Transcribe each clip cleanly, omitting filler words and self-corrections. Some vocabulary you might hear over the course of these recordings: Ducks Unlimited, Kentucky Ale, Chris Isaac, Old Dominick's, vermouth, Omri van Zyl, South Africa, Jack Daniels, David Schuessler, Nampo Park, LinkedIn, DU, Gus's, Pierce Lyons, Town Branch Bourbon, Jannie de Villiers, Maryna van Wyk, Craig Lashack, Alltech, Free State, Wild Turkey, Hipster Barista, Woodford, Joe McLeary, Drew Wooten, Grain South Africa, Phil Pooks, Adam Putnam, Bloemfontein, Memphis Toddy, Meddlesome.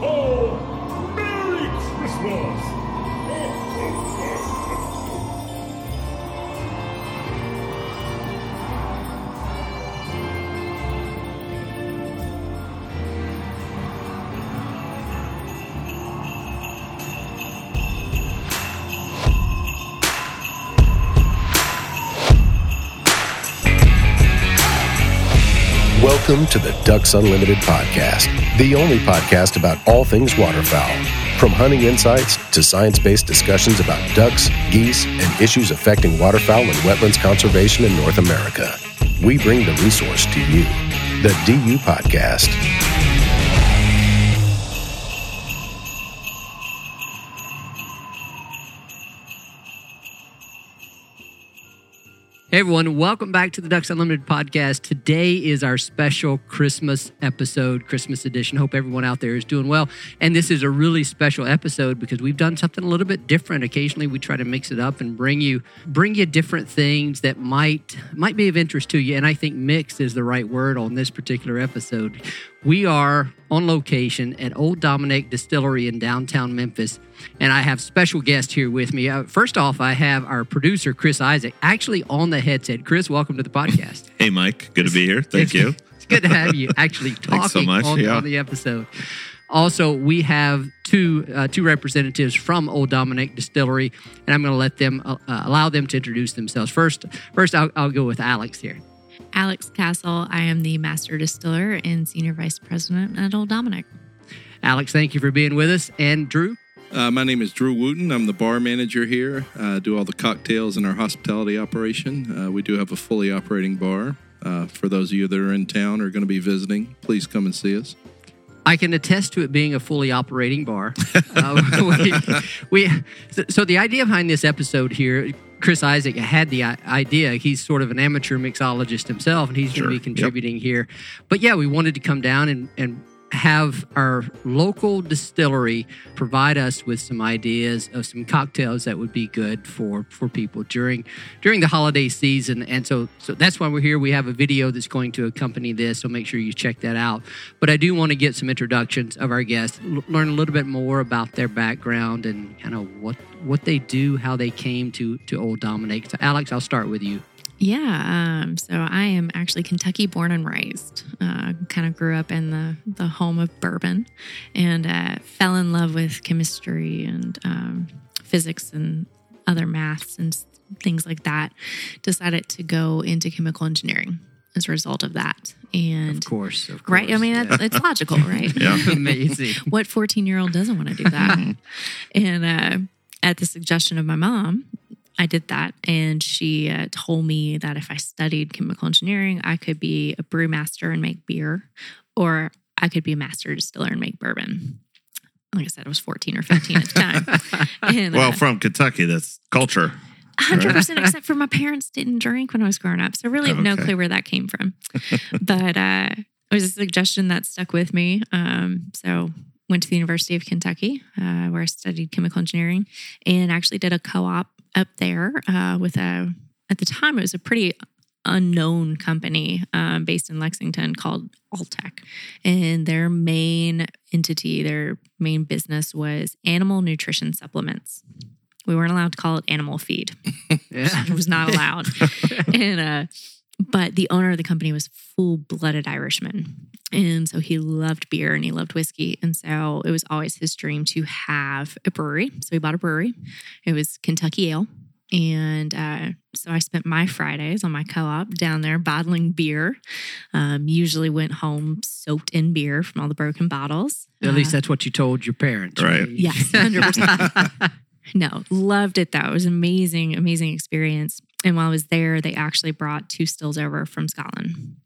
ho! Merry Christmas! Welcome to the Ducks Unlimited podcast, the only podcast about all things waterfowl. From hunting insights to science-based discussions about ducks, geese, and issues affecting waterfowl and wetlands conservation in North America, we bring the resource to you, the DU Podcast. Hey everyone, welcome back to the Ducks Unlimited podcast. Today is our special Christmas episode, Christmas edition. Hope everyone out there is doing well. And this is a really special episode because we've done something a little bit different. Occasionally we try to mix it up and bring you different things that might be of interest to you. And I think mixed is the right word on this particular episode. We are on location at Old Dominick Distillery in downtown Memphis, and I have special guests here with me. First off, I have our producer, Chris Isaac, actually on the headset. Chris, welcome to the podcast. Hey, Mike. Good to be here. Thank you. It's good to have you actually talking so much, on the episode. Also, we have two representatives from Old Dominick Distillery, and I'm going to let them allow them to introduce themselves. First, I'll go with Alex here. Alex Castle. I am the Master Distiller and Senior Vice President at Old Dominick. Alex, thank you for being with us. And Drew? My name is Drew Wooten. I'm the bar manager here. I do all the cocktails in our hospitality operation. We do have a fully operating bar. For those of you that are in town or are going to be visiting, please come and see us. I can attest to it being a fully operating bar. So the idea behind this episode here, Chris Isaac had the idea. He's sort of an amateur mixologist himself, and he's going to be contributing here. But yeah, we wanted to come down and have our local distillery provide us with some ideas of some cocktails that would be good for people during the holiday season. And so that's why we're here. We have a video that's going to accompany this, so make sure you check that out. But I do want to get some introductions of our guests, learn a little bit more about their background and kind of what they do, how they came to Old Dominick. So Alex, I'll start with you. Yeah, so I am actually Kentucky born and raised. Kind of grew up in the home of bourbon and fell in love with chemistry and physics and other maths and things like that. Decided to go into chemical engineering as a result of that. And of course. Right? I mean, it's logical, right? Yeah, amazing. What 14-year-old doesn't want to do that? And at the suggestion of my mom, I did that, and she told me that if I studied chemical engineering, I could be a brewmaster and make beer, or I could be a master distiller and make bourbon. Like I said, I was 14 or 15 at the time. And, from Kentucky, that's culture. 100%, right? Except for my parents didn't drink when I was growing up, so really no clue where that came from. But it was a suggestion that stuck with me, so went to the University of Kentucky, where I studied chemical engineering, and actually did a co-op up there at the time, it was a pretty unknown company based in Lexington called Alltech. And their main entity, their main business was animal nutrition supplements. We weren't allowed to call it animal feed. It was not allowed. And but the owner of the company was full-blooded Irishman. And so he loved beer and he loved whiskey. And so it was always his dream to have a brewery. So he bought a brewery. It was Kentucky Ale. And so I spent my Fridays on my co-op down there bottling beer. Usually went home soaked in beer from all the broken bottles. At least that's what you told your parents, right? Yes, 100%. No, loved it though. It was an amazing, amazing experience. And while I was there, they actually brought two stills over from Scotland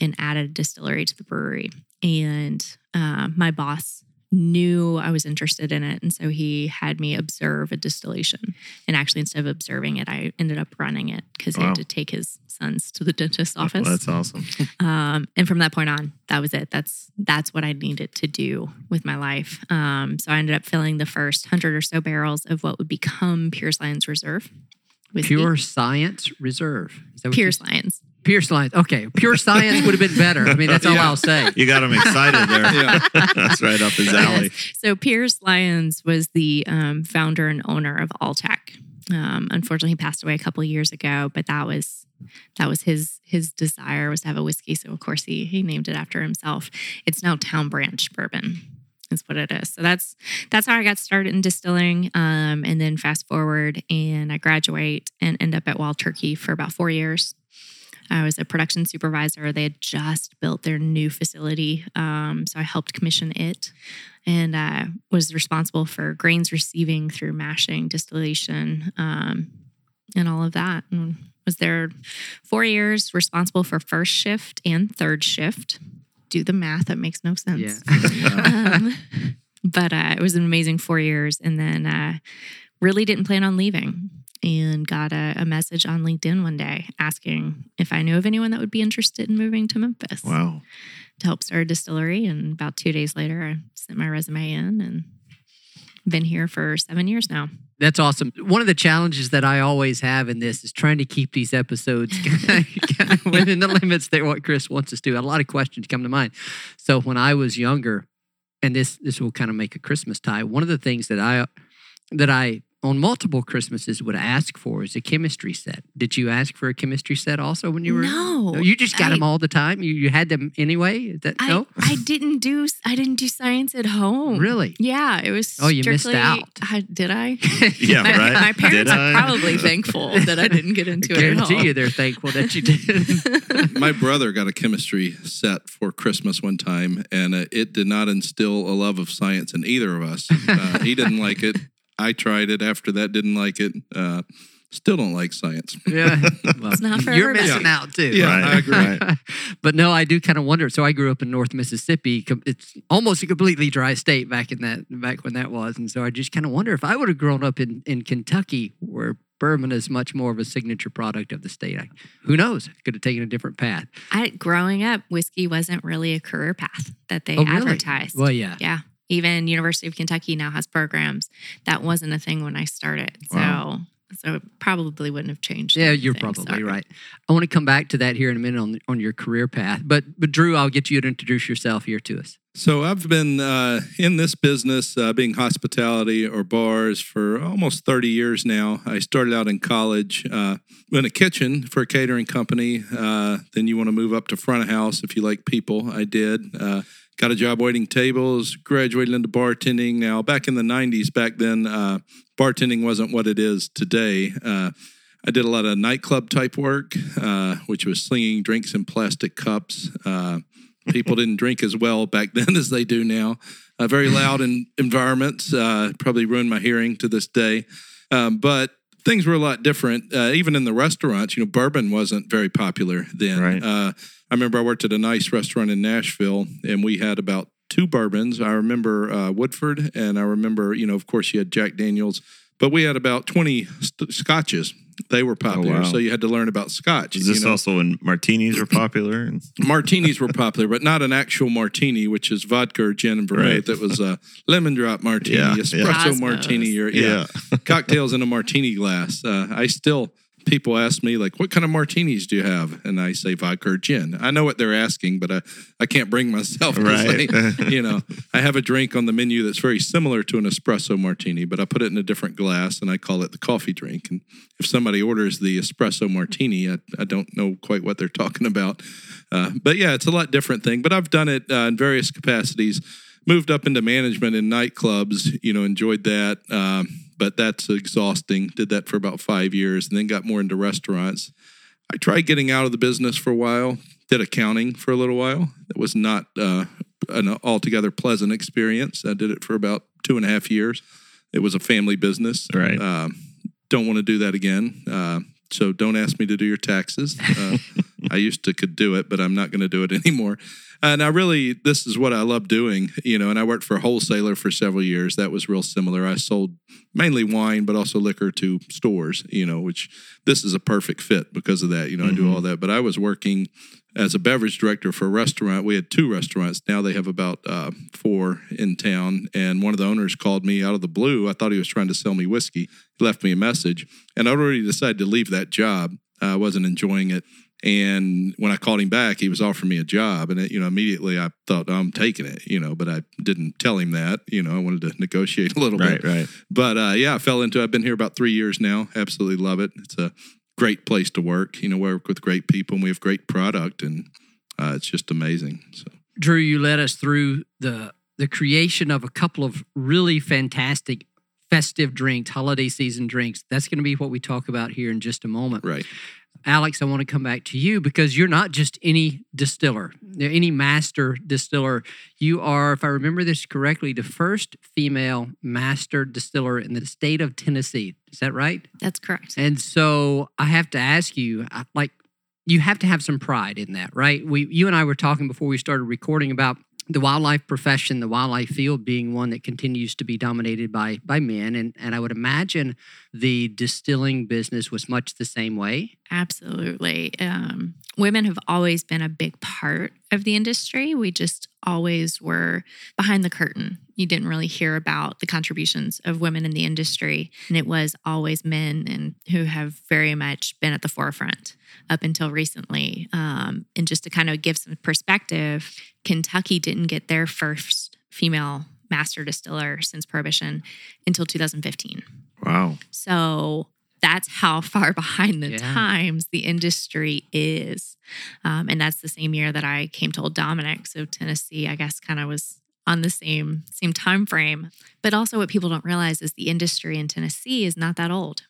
and added a distillery to the brewery. And my boss knew I was interested in it. And so he had me observe a distillation. And actually, instead of observing it, I ended up running it because he had to take his sons to the dentist's office. Well, that's awesome. And from that point on, that was it. That's what I needed to do with my life. So I ended up filling the first 100 or so barrels of what would become Pierce Lyons Reserve. Whiskey. Pure Science Reserve. Pierce Lyons. Pierce Lyons. Okay, Pure Science would have been better. I mean, that's all I'll say. You got him excited there. That's right up his alley. Yes. So Pierce Lyons was the founder and owner of Alltech. Unfortunately, he passed away a couple of years ago, but that was his desire was to have a whiskey. So of course he named it after himself. It's now Town Branch Bourbon. Is what it is. So that's how I got started in distilling. And then fast forward and I graduate and end up at Wild Turkey for about 4 years. I was a production supervisor. They had just built their new facility. So I helped commission it and I was responsible for grains receiving through mashing, distillation, and all of that. And was there 4 years responsible for first shift and third shift. Do the math. That makes no sense. Yeah. But it was an amazing 4 years. And then really didn't plan on leaving and got a message on LinkedIn one day asking if I knew of anyone that would be interested in moving to Memphis. Wow. To help start a distillery. And about 2 days later, I sent my resume in and been here for 7 years now. That's awesome. One of the challenges that I always have in this is trying to keep these episodes kind of within the limits that what Chris wants us to. A lot of questions come to mind. So when I was younger, and this will kind of make a Christmas tie, one of the things that I on multiple Christmases would ask for is a chemistry set. Did you ask for a chemistry set also when you were? No, you just got them all the time. You had them anyway. Is that no? I didn't do science at home. Really? Yeah, it was. Oh, you missed out. Did I? Yeah, right. My parents are probably thankful that I didn't get into it at all. I guarantee you, they're thankful that you didn't. My brother got a chemistry set for Christmas one time, and it did not instill a love of science in either of us. He didn't like it. I tried it after that, didn't like it. Still don't like science. Yeah. Well, it's not for you're missing out too. Yeah, right? I agree. Right. But no, I do kind of wonder. So I grew up in North Mississippi. It's almost a completely dry state back when that was. And so I just kind of wonder if I would have grown up in Kentucky where bourbon is much more of a signature product of the state. Who knows? Could have taken a different path. Growing up, whiskey wasn't really a career path that they advertised. Really? Well, yeah. Yeah. Even University of Kentucky now has programs. That wasn't a thing when I started. Wow. So it probably wouldn't have changed. Yeah, anything. You're probably right. I want to come back to that here in a minute on your career path. But Drew, I'll get you to introduce yourself here to us. So I've been in this business, being hospitality or bars, for almost 30 years now. I started out in college in a kitchen for a catering company. Then you want to move up to front of house if you like people. I did. Got a job waiting tables, graduated into bartending. Now, back in the 90s, back then, bartending wasn't what it is today. I did a lot of nightclub type work, which was slinging drinks in plastic cups. People didn't drink as well back then as they do now. Very loud environments, probably ruined my hearing to this day. But things were a lot different. Even in the restaurants, bourbon wasn't very popular then. Right. I remember I worked at a nice restaurant in Nashville, and we had about 2 bourbons. I remember Woodford, and I remember, of course, you had Jack Daniels, but we had about 20 scotches. They were popular, so you had to learn about scotch. Is this also when martinis were popular? Martinis were popular, but not an actual martini, which is vodka or gin and vermouth. Right. It was a lemon drop martini, espresso martini, or cocktails in a martini glass. People ask me, what kind of martinis do you have? And I say vodka or gin. I know what they're asking, but I can't bring myself to say, I have a drink on the menu that's very similar to an espresso martini, but I put it in a different glass, and I call it the coffee drink. And if somebody orders the espresso martini, I don't know quite what they're talking about. But, it's a lot different thing. But I've done it in various capacities. Moved up into management in nightclubs, enjoyed that. But that's exhausting. Did that for about 5 years and then got more into restaurants. I tried getting out of the business for a while, did accounting for a little while. That was not an altogether pleasant experience. I did it for about 2.5 years. It was a family business. Right. Don't want to do that again. So don't ask me to do your taxes. I used to could do it, but I'm not going to do it anymore. And this is what I love doing, and I worked for a wholesaler for several years. That was real similar. I sold mainly wine, but also liquor to stores, which this is a perfect fit because of that. I do all that. But I was working as a beverage director for a restaurant. We had 2 restaurants. Now they have about 4 in town. And one of the owners called me out of the blue. I thought he was trying to sell me whiskey. He left me a message. And I'd already decided to leave that job. I wasn't enjoying it. And when I called him back, he was offering me a job. And, immediately I thought, I'm taking it, but I didn't tell him that. I wanted to negotiate a little bit. Right, right. But, I fell into it. I've been here about 3 years now. Absolutely love it. It's a great place to work. We work with great people and we have great product. And it's just amazing. So, Drew, you led us through the creation of a couple of really fantastic festive drinks, holiday season drinks. That's going to be what we talk about here in just a moment. Right. Alex, I want to come back to you because you're not just any distiller, any master distiller. You are, if I remember this correctly, the first female master distiller in the state of Tennessee. Is that right? That's correct. And so I have to ask you, you have to have some pride in that, right? You and I were talking before we started recording about the wildlife profession, the wildlife field being one that continues to be dominated by men. And I would imagine the distilling business was much the same way. Absolutely. Women have always been a big part of the industry. We just always were behind the curtain. You didn't really hear about the contributions of women in the industry. And it was always men and who have very much been at the forefront up until recently. And just to kind of give some perspective, Kentucky didn't get their first female master distiller since Prohibition until 2015. Wow. So that's how far behind the times the industry is. And that's the same year that I came to Old Dominick. So Tennessee, I guess, kind of was on the same time frame. But also what people don't realize is the industry in Tennessee is not that old.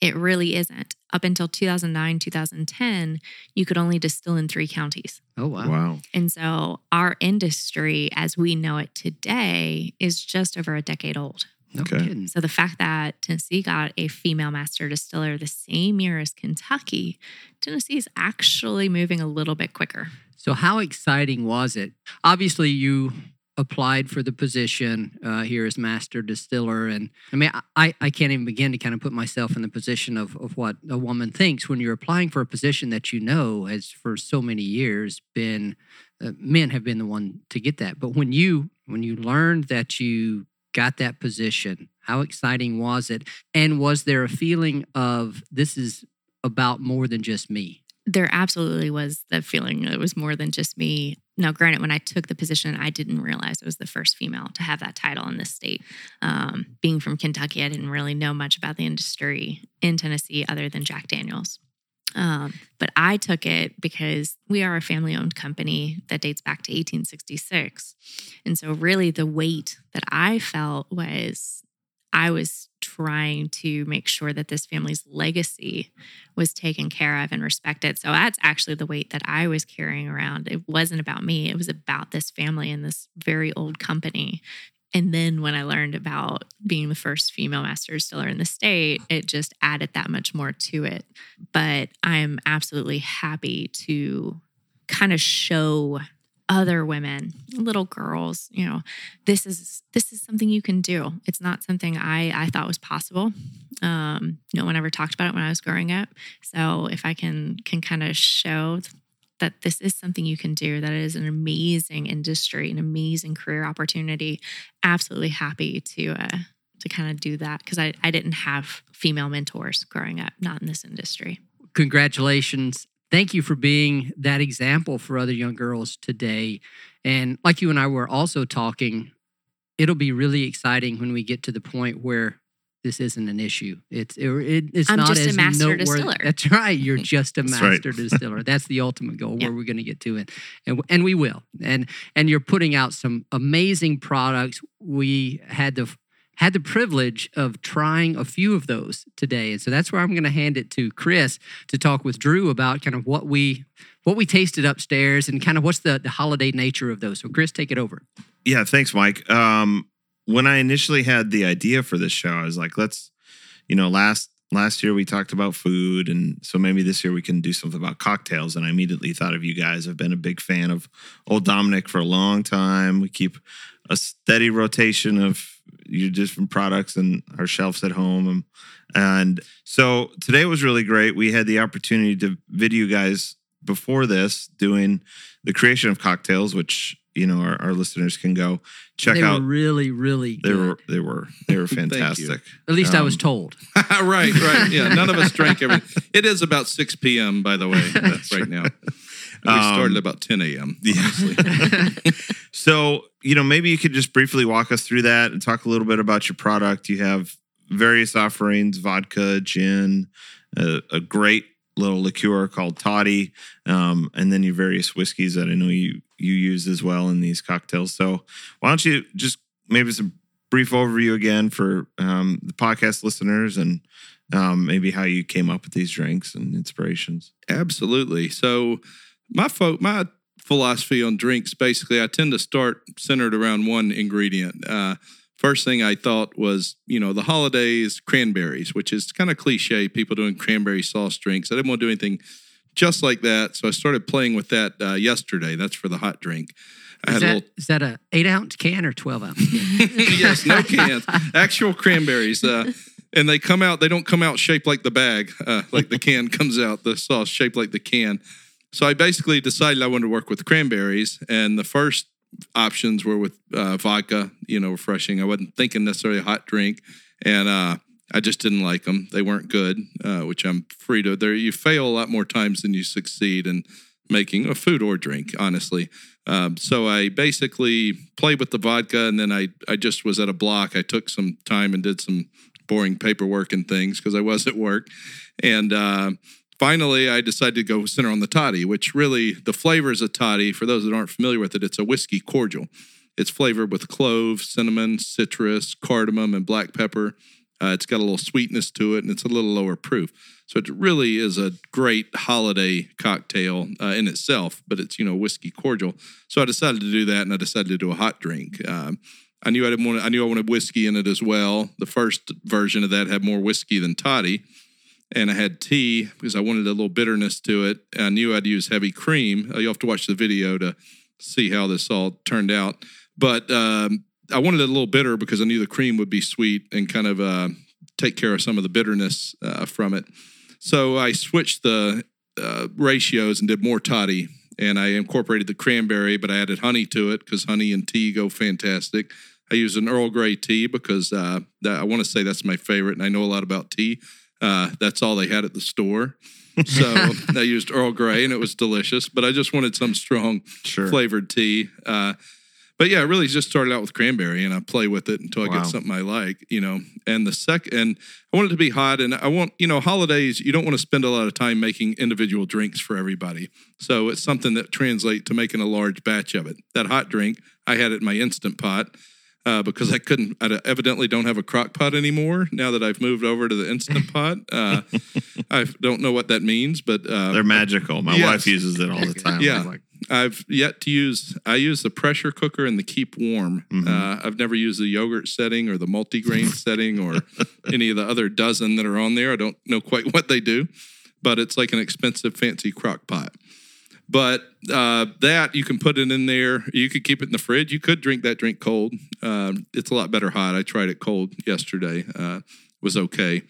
It really isn't. Up until 2009, 2010, you could only distill in 3 counties. Oh, wow. Wow. And so our industry, as we know it today, is just over a decade old. Okay. So the fact that Tennessee got a female master distiller the same year as Kentucky, Tennessee is actually moving a little bit quicker. So how exciting was it? Obviously, you applied for the position here as master distiller. And I mean, I can't even begin to kind of put myself in the position of what a woman thinks when you're applying for a position that has for so many years been, men have been the one to get that. But when you learned that you got that position, how exciting was it? And was there a feeling of this is about more than just me? There absolutely was the feeling it was more than just me. Now, granted, when I took the position, I didn't realize I was the first female to have that title in this state. Being from Kentucky, I didn't really know much about the industry in Tennessee other than Jack Daniels. But I took it because we are a family-owned company that dates back to 1866. And so really the weight that I felt was I was trying to make sure that this family's legacy was taken care of and respected. So that's actually the weight that I was carrying around. It wasn't about me. It was about this family and this very old company. And then when I learned about being the first female master distiller in the state, it just added that much more to it. But I'm absolutely happy to kind of show other women, little girls, this is something you can do. It's not something I thought was possible. No one ever talked about it when I was growing up. So if I can kind of show that this is something you can do, that it is an amazing industry, an amazing career opportunity, absolutely happy to kind of do that because I didn't have female mentors growing up, not in this industry. Congratulations. Thank you for being that example for other young girls today. And like you and I were also talking, it'll be really exciting when we get to the point where this isn't an issue. It's I'm not just as a master distiller. That's right. You're just a master distiller. That's the ultimate goal where we're going to get to it. And we will. And you're putting out some amazing products. We had the privilege of trying a few of those today. And so that's where I'm going to hand it to Chris to talk with Drew about kind of what we tasted upstairs and kind of what's the holiday nature of those. So Chris, take it over. Yeah, thanks, Mike. When I initially had the idea for this show, I was like, let's, last year we talked about food, and so maybe this year we can do something about cocktails. And I immediately thought of you guys. I've been a big fan of Old Dominick for a long time. We keep a steady rotation of your different products and our shelves at home. And so today was really great. We had the opportunity to video you guys before this doing the creation of cocktails, which you know, our listeners can go check they out. They were really, really good. They were fantastic. At least I was told. Right. Yeah, none of us drank everything. It is about 6 p.m., by the way, right now. We started about 10 a.m., honestly. Yeah. So, you know, maybe you could just briefly walk us through that and talk a little bit about your product. You have various offerings, vodka, gin, a great little liqueur called Toddy, and then your various whiskeys that I know you use as well in these cocktails. So why don't you just maybe it's a brief overview again for the podcast listeners and maybe how you came up with these drinks and inspirations. Absolutely. So my philosophy on drinks, basically, I tend to start centered around one ingredient. First thing I thought was, you know, the holidays, cranberries, which is kind of cliche, people doing cranberry sauce drinks. I didn't want to do anything just like that, so I started playing with that yesterday. That's for the hot drink. Is that an 8-ounce can or 12-ounce? Yes, no cans. Actual cranberries. And they come out, they don't come out shaped like the bag, like the can comes out, the sauce shaped like the can. So I basically decided I wanted to work with cranberries, and the first options were with vodka, you know, refreshing. I wasn't thinking necessarily a hot drink, and I just didn't like them. They weren't good, which I'm free to. You fail a lot more times than you succeed in making a food or drink, honestly. So I basically played with the vodka, and then I just was at a block. I took some time and did some boring paperwork and things because I was at work, and finally, I decided to go center on the toddy, which really the flavors of toddy, for those that aren't familiar with it, it's a whiskey cordial. It's flavored with clove, cinnamon, citrus, cardamom, and black pepper. It's got a little sweetness to it, and it's a little lower proof. So it really is a great holiday cocktail in itself, but it's, you know, whiskey cordial. So I decided to do that, and I decided to do a hot drink. I knew I wanted whiskey in it as well. The first version of that had more whiskey than toddy. And I had tea because I wanted a little bitterness to it. I knew I'd use heavy cream. You'll have to watch the video to see how this all turned out. But I wanted it a little bitter because I knew the cream would be sweet and kind of take care of some of the bitterness from it. So I switched the ratios and did more toddy. And I incorporated the cranberry, but I added honey to it because honey and tea go fantastic. I used an Earl Grey tea because I want to say that's my favorite, and I know a lot about tea. That's all they had at the store. So I used Earl Grey, and it was delicious, but I just wanted some strong flavored tea. But yeah, I really just started out with cranberry, and I play with it until I get something I like, you know. And I want it to be hot, and I want, you know, holidays, you don't want to spend a lot of time making individual drinks for everybody. So it's something that translates to making a large batch of it. That hot drink, I had it in my Instant Pot. Because I evidently don't have a crock pot anymore now that I've moved over to the Instant Pot. I don't know what that means, but they're magical. My wife uses it all the time. Yeah. I've yet to I use the pressure cooker and the keep warm. Mm-hmm. I've never used the yogurt setting or the multigrain setting or any of the other dozen that are on there. I don't know quite what they do, but it's like an expensive, fancy crock pot. But that, you can put it in there. You could keep it in the fridge. You could drink that drink cold. It's a lot better hot. I tried it cold yesterday. Was okay.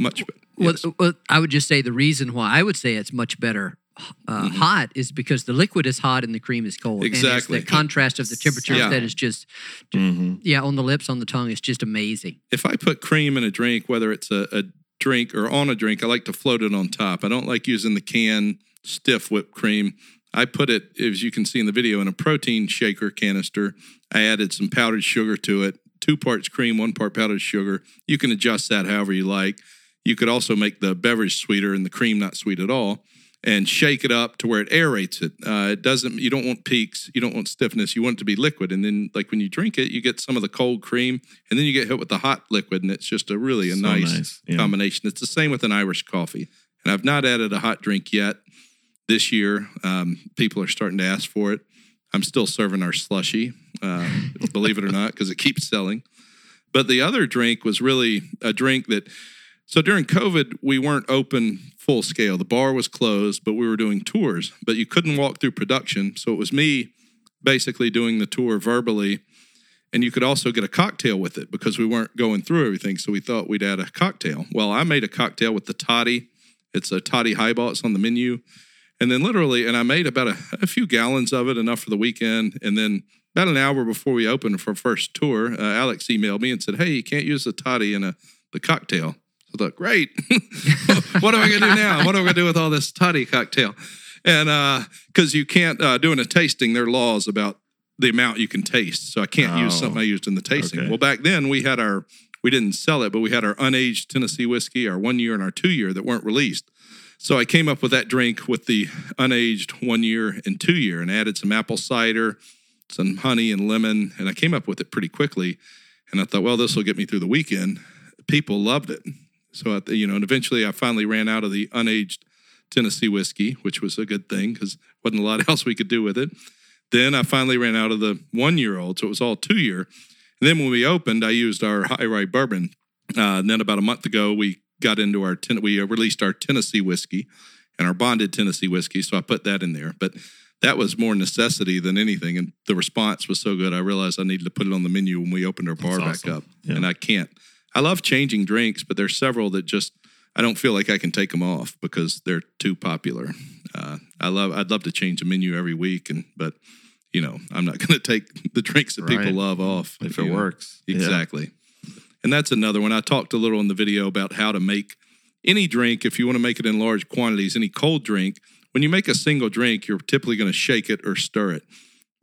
Much better. Yes. Well, I would just say the reason why I would say it's much better hot is because the liquid is hot and the cream is cold. Exactly. And it's the contrast of the temperature that is just, on the lips, on the tongue, it's just amazing. If I put cream in a drink, whether it's a drink or on a drink, I like to float it on top. I don't like using the can stiff whipped cream. I put it, as you can see in the video, in a protein shaker canister. I added some powdered sugar to it, 2 parts cream, 1 part powdered sugar. You can adjust that however you like. You could also make the beverage sweeter and the cream not sweet at all, and shake it up to where it aerates it. You don't want peaks. You don't want stiffness. You want it to be liquid. And then, like, when you drink it, you get some of the cold cream, and then you get hit with the hot liquid, and it's just a nice combination. It's the same with an Irish coffee. And I've not added a hot drink yet. This year, people are starting to ask for it. I'm still serving our slushy, believe it or not, because it keeps selling. But the other drink was really a drink that, so during COVID, we weren't open full scale. The bar was closed, but we were doing tours. But you couldn't walk through production, so it was me basically doing the tour verbally. And you could also get a cocktail with it because we weren't going through everything, so we thought we'd add a cocktail. Well, I made a cocktail with the toddy. It's a toddy highball. It's on the menu. And then literally, and I made about a few gallons of it, enough for the weekend. And then about an hour before we opened for our first tour, Alex emailed me and said, hey, you can't use the toddy in the cocktail. I thought, great. What am I going to do now? What am I going to do with all this toddy cocktail? And because you can't, doing a tasting, there are laws about the amount you can taste. So I can't use something I used in the tasting. Okay. Well, back then we didn't sell it, but we had our unaged Tennessee whiskey, our 1 year and our 2 year that weren't released. So I came up with that drink with the unaged 1 year and 2 year and added some apple cider, some honey and lemon. And I came up with it pretty quickly. And I thought, well, this will get me through the weekend. People loved it. So, and eventually I finally ran out of the unaged Tennessee whiskey, which was a good thing because wasn't a lot else we could do with it. Then I finally ran out of the 1 year old. So it was all 2 year. And then when we opened, I used our high rye bourbon. And then about a month ago, we got into our, we released our Tennessee whiskey and our bonded Tennessee whiskey. So I put that in there, but that was more necessity than anything. And the response was so good. I realized I needed to put it on the menu when we opened our bar back up. Yeah. And I can't. I love changing drinks, but there's several that just, I don't feel like I can take them off because they're too popular. I'd love to change the menu every week, but I'm not going to take the drinks that people love off. If it works. Exactly. Yeah. And that's another one. I talked a little in the video about how to make any drink. If you want to make it in large quantities, any cold drink, when you make a single drink, you're typically going to shake it or stir it.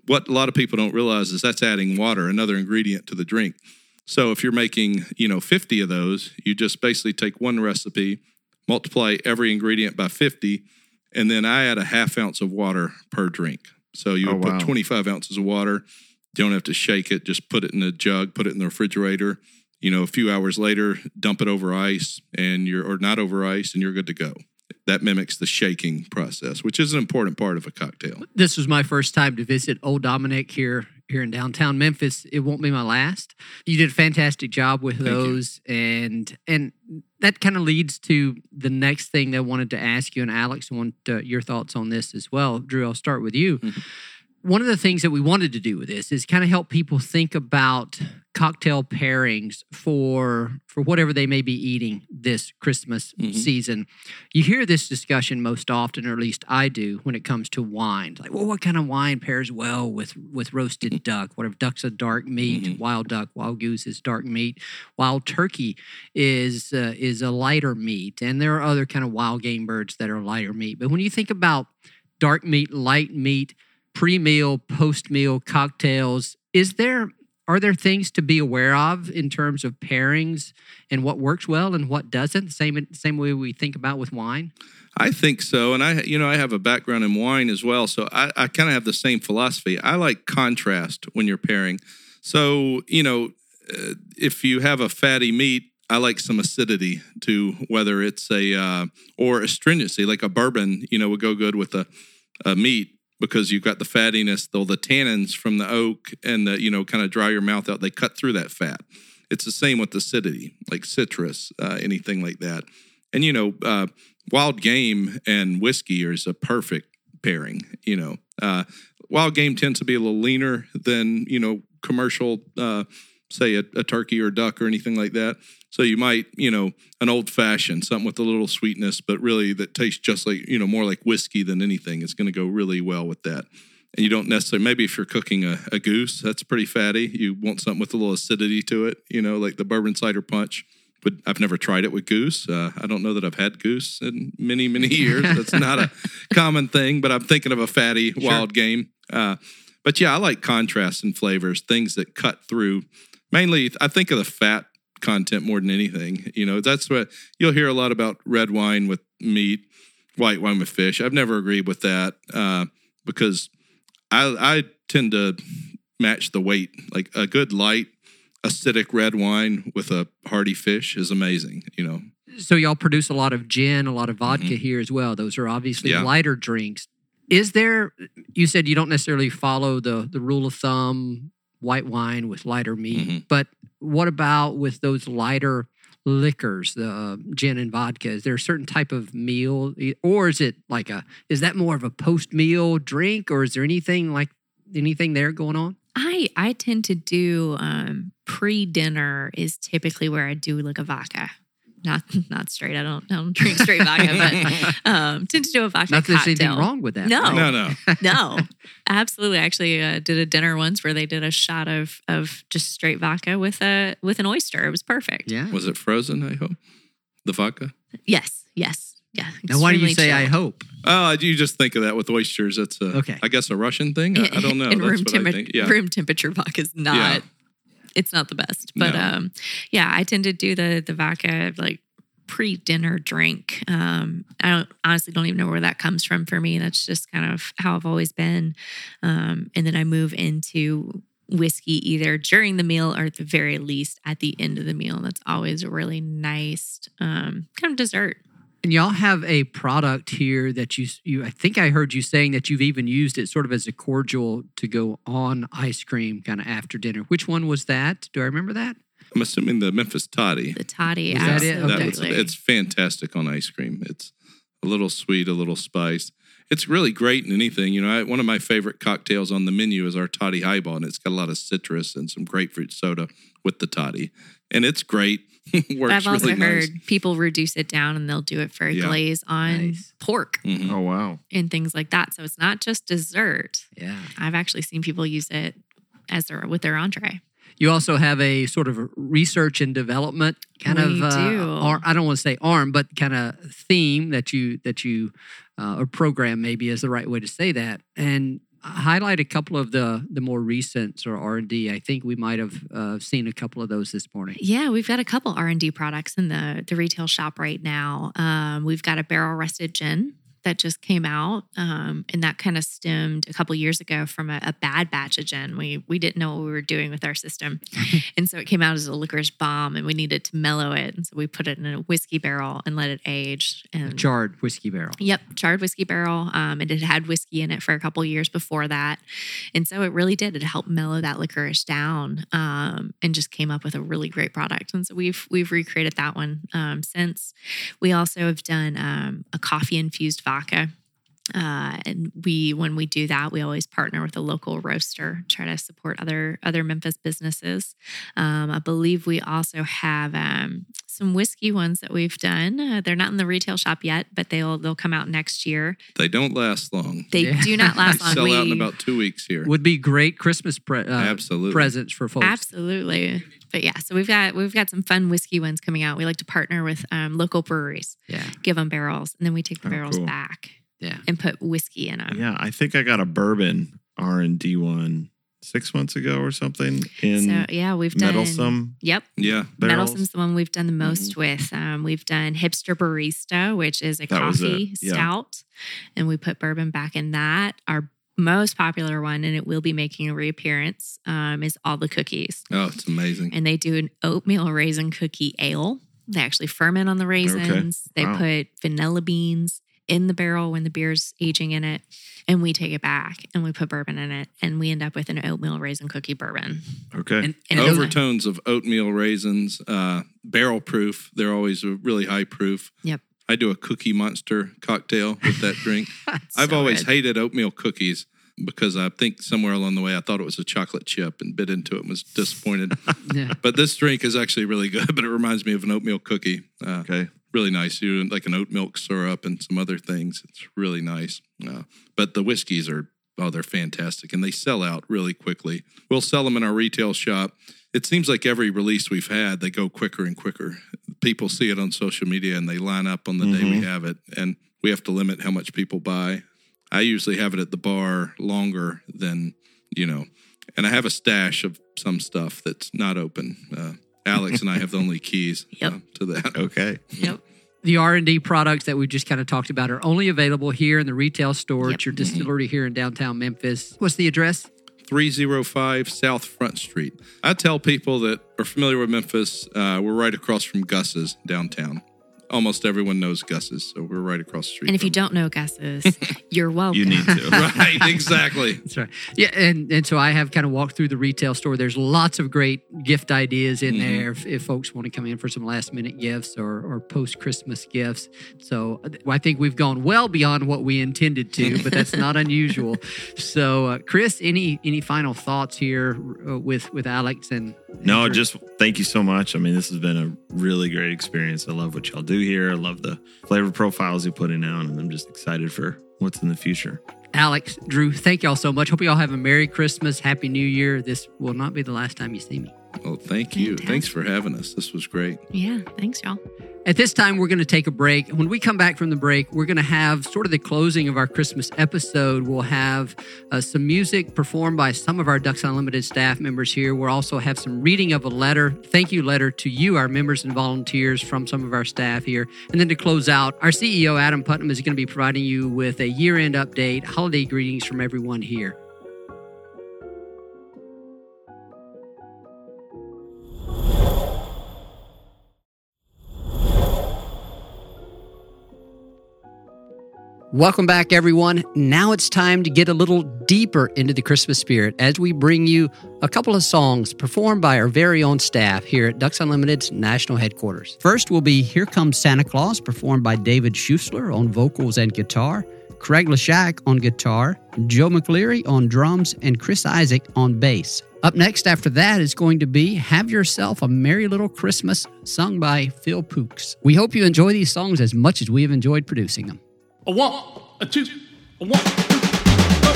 What a lot of people don't realize is that's adding water, another ingredient to the drink. So if you're making, 50 of those, you just basically take one recipe, multiply every ingredient by 50, and then I add a half ounce of water per drink. So you would put 25 ounces of water. You don't have to shake it. Just put it in a jug, put it in the refrigerator. A few hours later, dump it over ice or not over ice, and you're good to go. That mimics the shaking process, which is an important part of a cocktail. This was my first time to visit Old Dominick here in downtown Memphis. It won't be my last. You did a fantastic job with those. And that kind of leads to the next thing that I wanted to ask you, and Alex, I want your thoughts on this as well. Drew, I'll start with you. Mm-hmm. One of the things that we wanted to do with this is kind of help people think about cocktail pairings for whatever they may be eating this Christmas season. You hear this discussion most often, or at least I do, when it comes to wine. Like, well, what kind of wine pairs well with roasted duck? Whatever, duck's a dark meat, wild duck, wild goose is dark meat, wild turkey is a lighter meat, and there are other kind of wild game birds that are lighter meat. But when you think about dark meat, light meat, pre-meal, post-meal cocktails, are there things to be aware of in terms of pairings and what works well and what doesn't? Same way we think about with wine? I think so. And I have a background in wine as well. So I kind of have the same philosophy. I like contrast when you're pairing. So, if you have a fatty meat, I like some acidity to whether it's or astringency, like a bourbon, would go good with a meat. Because you've got the fattiness, though the tannins from the oak and the, kind of dry your mouth out, they cut through that fat. It's the same with acidity, like citrus, anything like that. And, wild game and whiskey is a perfect pairing. Wild game tends to be a little leaner than, commercial, say a turkey or duck or anything like that. So you might, an old fashioned, something with a little sweetness, but really that tastes just like, more like whiskey than anything. It's going to go really well with that. And you don't necessarily, maybe if you're cooking a goose, that's pretty fatty. You want something with a little acidity to it, like the bourbon cider punch. But I've never tried it with goose. I don't know that I've had goose in many, many years. That's not a common thing, but I'm thinking of a fatty wild game. But yeah, I like contrasts and flavors, things that cut through. Mainly, I think of the fat content more than anything. That's what you'll hear a lot about red wine with meat, white wine with fish. I've never agreed with that because I tend to match the weight. Like a good light, acidic red wine with a hearty fish is amazing, So y'all produce a lot of gin, a lot of vodka here as well. Those are obviously lighter drinks. Is there, you said you don't necessarily follow the rule of thumb, white wine with lighter meat. But what about with those lighter liquors, the gin and vodka? Is there a certain type of meal, or is it is that more of a post-meal drink, or is there anything there going on? I tend to do pre-dinner is typically where I do like a vodka. not straight. I don't drink straight vodka, but tend to do a vodka cocktail. Not that there's anything wrong with that. No. Absolutely. I actually did a dinner once where they did a shot of just straight vodka with an oyster. It was perfect. Yeah. Was it frozen? I hope the vodka. Yes. Yeah. Now, why do you say chilled? I hope? Oh, you just think of that with oysters. That's I guess a Russian thing. I don't know. Room temperature vodka is not. Yeah. It's not the best, but I tend to do the vodka like pre-dinner drink. I honestly don't even know where that comes from for me. That's just kind of how I've always been. And then I move into whiskey either during the meal or at the very least at the end of the meal. That's always a really nice kind of dessert. And y'all have a product here that you I think I heard you saying that you've even used it sort of as a cordial to go on ice cream kind of after dinner. Which one was that? Do I remember that? I'm assuming the Memphis Toddy. The Toddy, is that absolutely. It's fantastic on ice cream. It's a little sweet, a little spice. It's really great in anything. You know, one of my favorite cocktails on the menu is our Toddy Highball, and it's got a lot of citrus and some grapefruit soda with the toddy. And it's great. Works I've also really heard nice. People reduce it down and they'll do it for a glaze on pork. Mm-hmm. Oh, wow. And things like that. So it's not just dessert. Yeah. I've actually seen people use it as with their entree. You also have a sort of research and development I don't want to say arm, but kind of theme that you or program maybe is the right way to say that. And highlight a couple of the more recent or R&D. I think we might have seen a couple of those this morning. Yeah, we've got a couple R&D products in the retail shop right now. We've got a barrel rested gin that just came out, and that kind of stemmed a couple years ago from a bad batch of gin. We didn't know what we were doing with our system, and so it came out as a licorice bomb, and we needed to mellow it, and so we put it in a whiskey barrel and let it age. And a charred whiskey barrel. Yep, charred whiskey barrel, and it had whiskey in it for a couple years before that, and so it really did. It helped mellow that licorice down, and just came up with a really great product. And so we've recreated that one since. We also have done a coffee infused vodka. And when we do that, we always partner with a local roaster, try to support other Memphis businesses. I believe we also have some whiskey ones that we've done. They're not in the retail shop yet, but they'll come out next year. They don't last long. They do not last long. They sell out in about 2 weeks here. Would be great Christmas presents for folks. Absolutely. But yeah, so we've got some fun whiskey ones coming out. We like to partner with local breweries. Yeah. Give them barrels, and then we take the barrels back. Yeah, and put whiskey in them. Yeah, I think I got a bourbon R&D one 6 months ago or something. We've done Meddlesome. Yep. Yeah. Meddlesome's the one we've done the most with. We've done Hipster Barista, which is a coffee stout, and we put bourbon back in that. Our most popular one, and it will be making a reappearance, is All the Cookies. Oh, it's amazing. And they do an oatmeal raisin cookie ale. They actually ferment on the raisins. Okay. They put vanilla beans in the barrel when the beer's aging in it, and we take it back and we put bourbon in it, and we end up with an oatmeal raisin cookie bourbon. Okay. And overtones of oatmeal raisins, barrel proof. They're always really high proof. Yep. I do a Cookie Monster cocktail with that drink. I've always hated oatmeal cookies because I think somewhere along the way I thought it was a chocolate chip and bit into it and was disappointed. But this drink is actually really good, but it reminds me of an oatmeal cookie. Okay. Really nice. You do like an oat milk syrup and some other things. It's really nice. But the whiskeys they're fantastic, and they sell out really quickly. We'll sell them in our retail shop. It seems like every release we've had, they go quicker and quicker. People see it on social media and they line up on the day we have it, and we have to limit how much people buy. I usually have it at the bar longer than, and I have a stash of some stuff that's not open. Alex and I have the only keys to that. Okay. Yep. The R&D products that we just kind of talked about are only available here in the retail store at your distillery here in downtown Memphis. What's the address? 305 South Front Street. I tell people that are familiar with Memphis, we're right across from Gus's downtown. Almost everyone knows Gus's, so we're right across the street. And if you don't know Gus's, you're welcome. You need to. Right, exactly. That's right. Yeah, and so I have kind of walked through the retail store. There's lots of great gift ideas in there if folks want to come in for some last-minute gifts or post-Christmas gifts. So I think we've gone well beyond what we intended to, but that's not unusual. So, Chris, any final thoughts here with Alex and No, just thank you so much. I mean, this has been a really great experience. I love what y'all do here. I love the flavor profiles you're putting out, and I'm just excited for what's in the future. Alex, Drew, thank y'all so much. Hope y'all have a Merry Christmas, Happy New Year. This will not be the last time you see me. Oh, thank you. Fantastic. Thanks for having us. This was great. Yeah, thanks, y'all. At this time, we're going to take a break. When we come back from the break, we're going to have sort of the closing of our Christmas episode. We'll have some music performed by some of our Ducks Unlimited staff members here. We'll also have some reading of a letter, thank you letter to you, our members and volunteers from some of our staff here. And then to close out, our CEO, Adam Putnam, is going to be providing you with a year-end update, holiday greetings from everyone here. Welcome back, everyone. Now it's time to get a little deeper into the Christmas spirit as we bring you a couple of songs performed by our very own staff here at Ducks Unlimited's national headquarters. First will be Here Comes Santa Claus, performed by David Schuessler on vocals and guitar, Craig Lashack on guitar, Joe McLeary on drums, and Chris Isaac on bass. Up next after that is going to be Have Yourself a Merry Little Christmas, sung by Phil Pooks. We hope you enjoy these songs as much as we have enjoyed producing them. A one, a two, a one, two, go.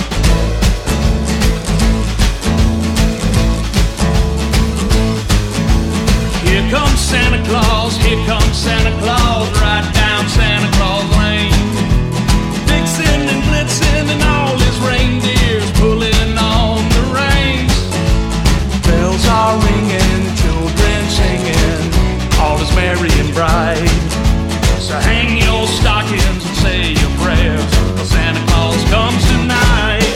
Here comes Santa Claus, here comes Santa Claus, right down Santa Claus Lane. Fixing and blitzing and all his reindeers pulling on the reins. Bells are ringing, children singing, all is merry and bright. So hang your stockings and say your prayers, 'cause Santa Claus comes tonight.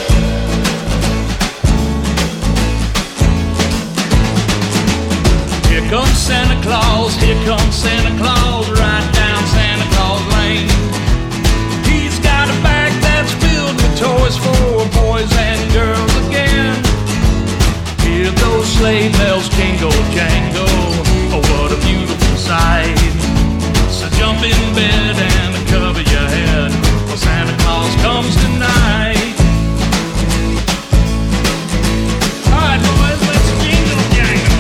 Here comes Santa Claus, here comes Santa Claus, right down Santa Claus Lane. He's got a bag that's filled with toys for boys and girls again. Hear those sleigh bells jingle, jangle, oh what a beautiful sight. Jump in bed and cover your head, 'cause Santa Claus comes tonight. All right, boys, let's jingle jangle.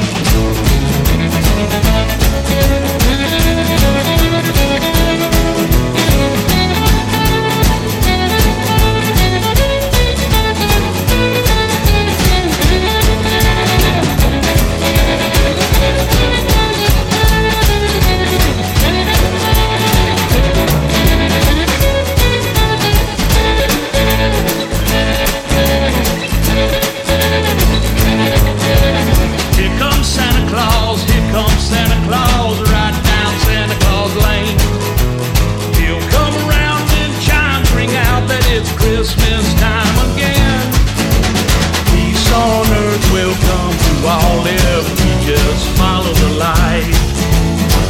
Christmas time again. Peace on earth will come to all if we just follow the light.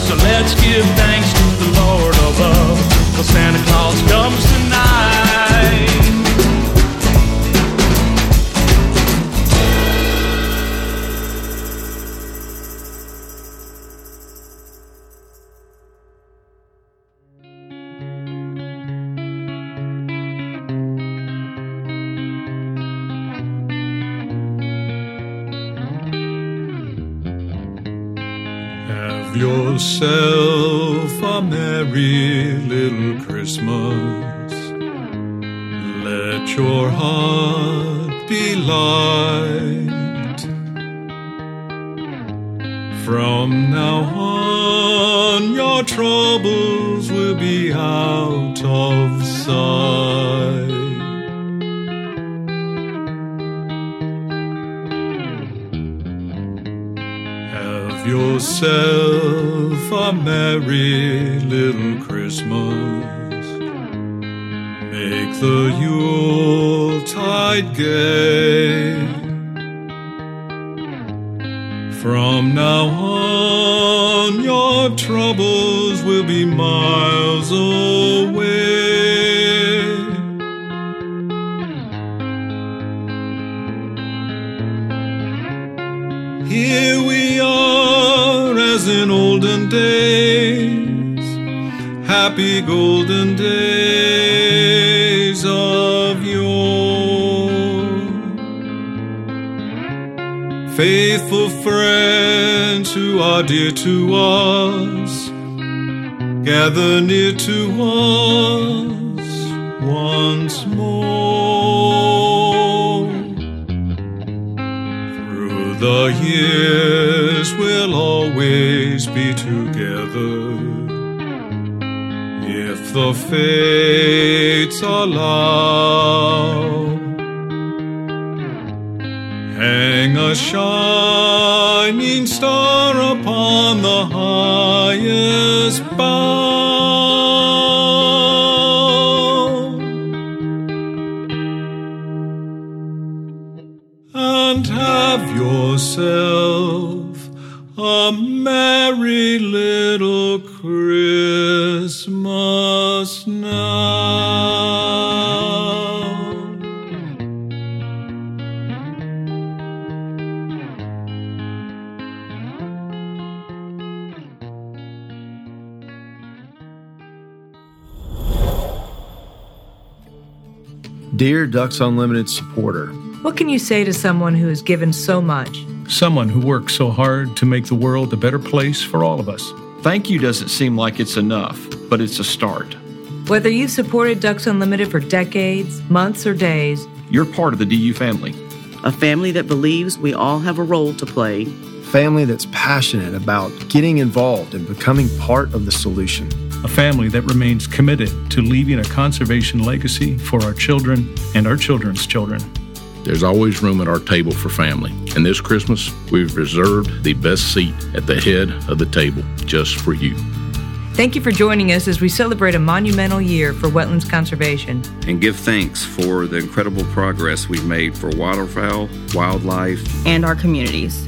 So let's give thanks to the Lord above, 'cause Santa Claus comes tonight. Yourself a merry little Christmas. Let your heart be light. From now on, your troubles will be out of sight. Yourself a merry little Christmas. Make the Yuletide gay. From now on, your troubles will be miles away. Here we are as in olden days, happy golden days of yore. faithful friends who are dear to us, gather near to us once more. Through the years we'll always be together, if the fates allow. Hang a shining star upon the highest bough, and have yourself a merry little Christmas now. Dear Ducks Unlimited supporter, what can you say to someone who has given so much? Someone who works so hard to make the world a better place for all of us. Thank you doesn't seem like it's enough, but it's a start. Whether you've supported Ducks Unlimited for decades, months, or days, you're part of the DU family. A family that believes we all have a role to play. Family that's passionate about getting involved and becoming part of the solution. A family that remains committed to leaving a conservation legacy for our children and our children's children. There's always room at our table for family, and this Christmas, we've reserved the best seat at the head of the table just for you. Thank you for joining us as we celebrate a monumental year for wetlands conservation. And give thanks for the incredible progress we've made for waterfowl, wildlife, and our communities.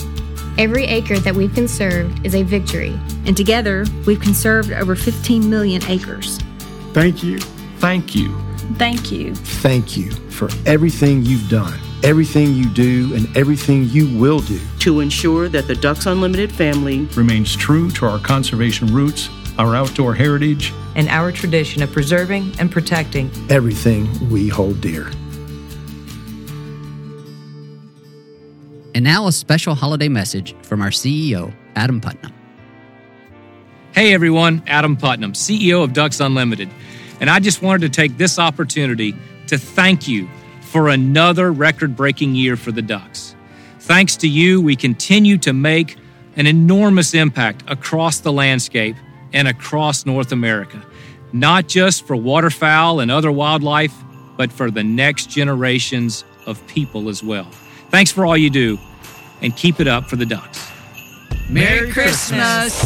Every acre that we've conserved is a victory, and together, we've conserved over 15 million acres. Thank you. Thank you. Thank you. Thank you for everything you've done, everything you do, and everything you will do to ensure that the Ducks Unlimited family remains true to our conservation roots, our outdoor heritage, and our tradition of preserving and protecting everything we hold dear. And now a special holiday message from our CEO, Adam Putnam. Hey everyone, Adam Putnam, CEO of Ducks Unlimited. And I just wanted to take this opportunity to thank you for another record-breaking year for the Ducks. Thanks to you, we continue to make an enormous impact across the landscape and across North America, not just for waterfowl and other wildlife, but for the next generations of people as well. Thanks for all you do, and keep it up for the Ducks. Merry Christmas!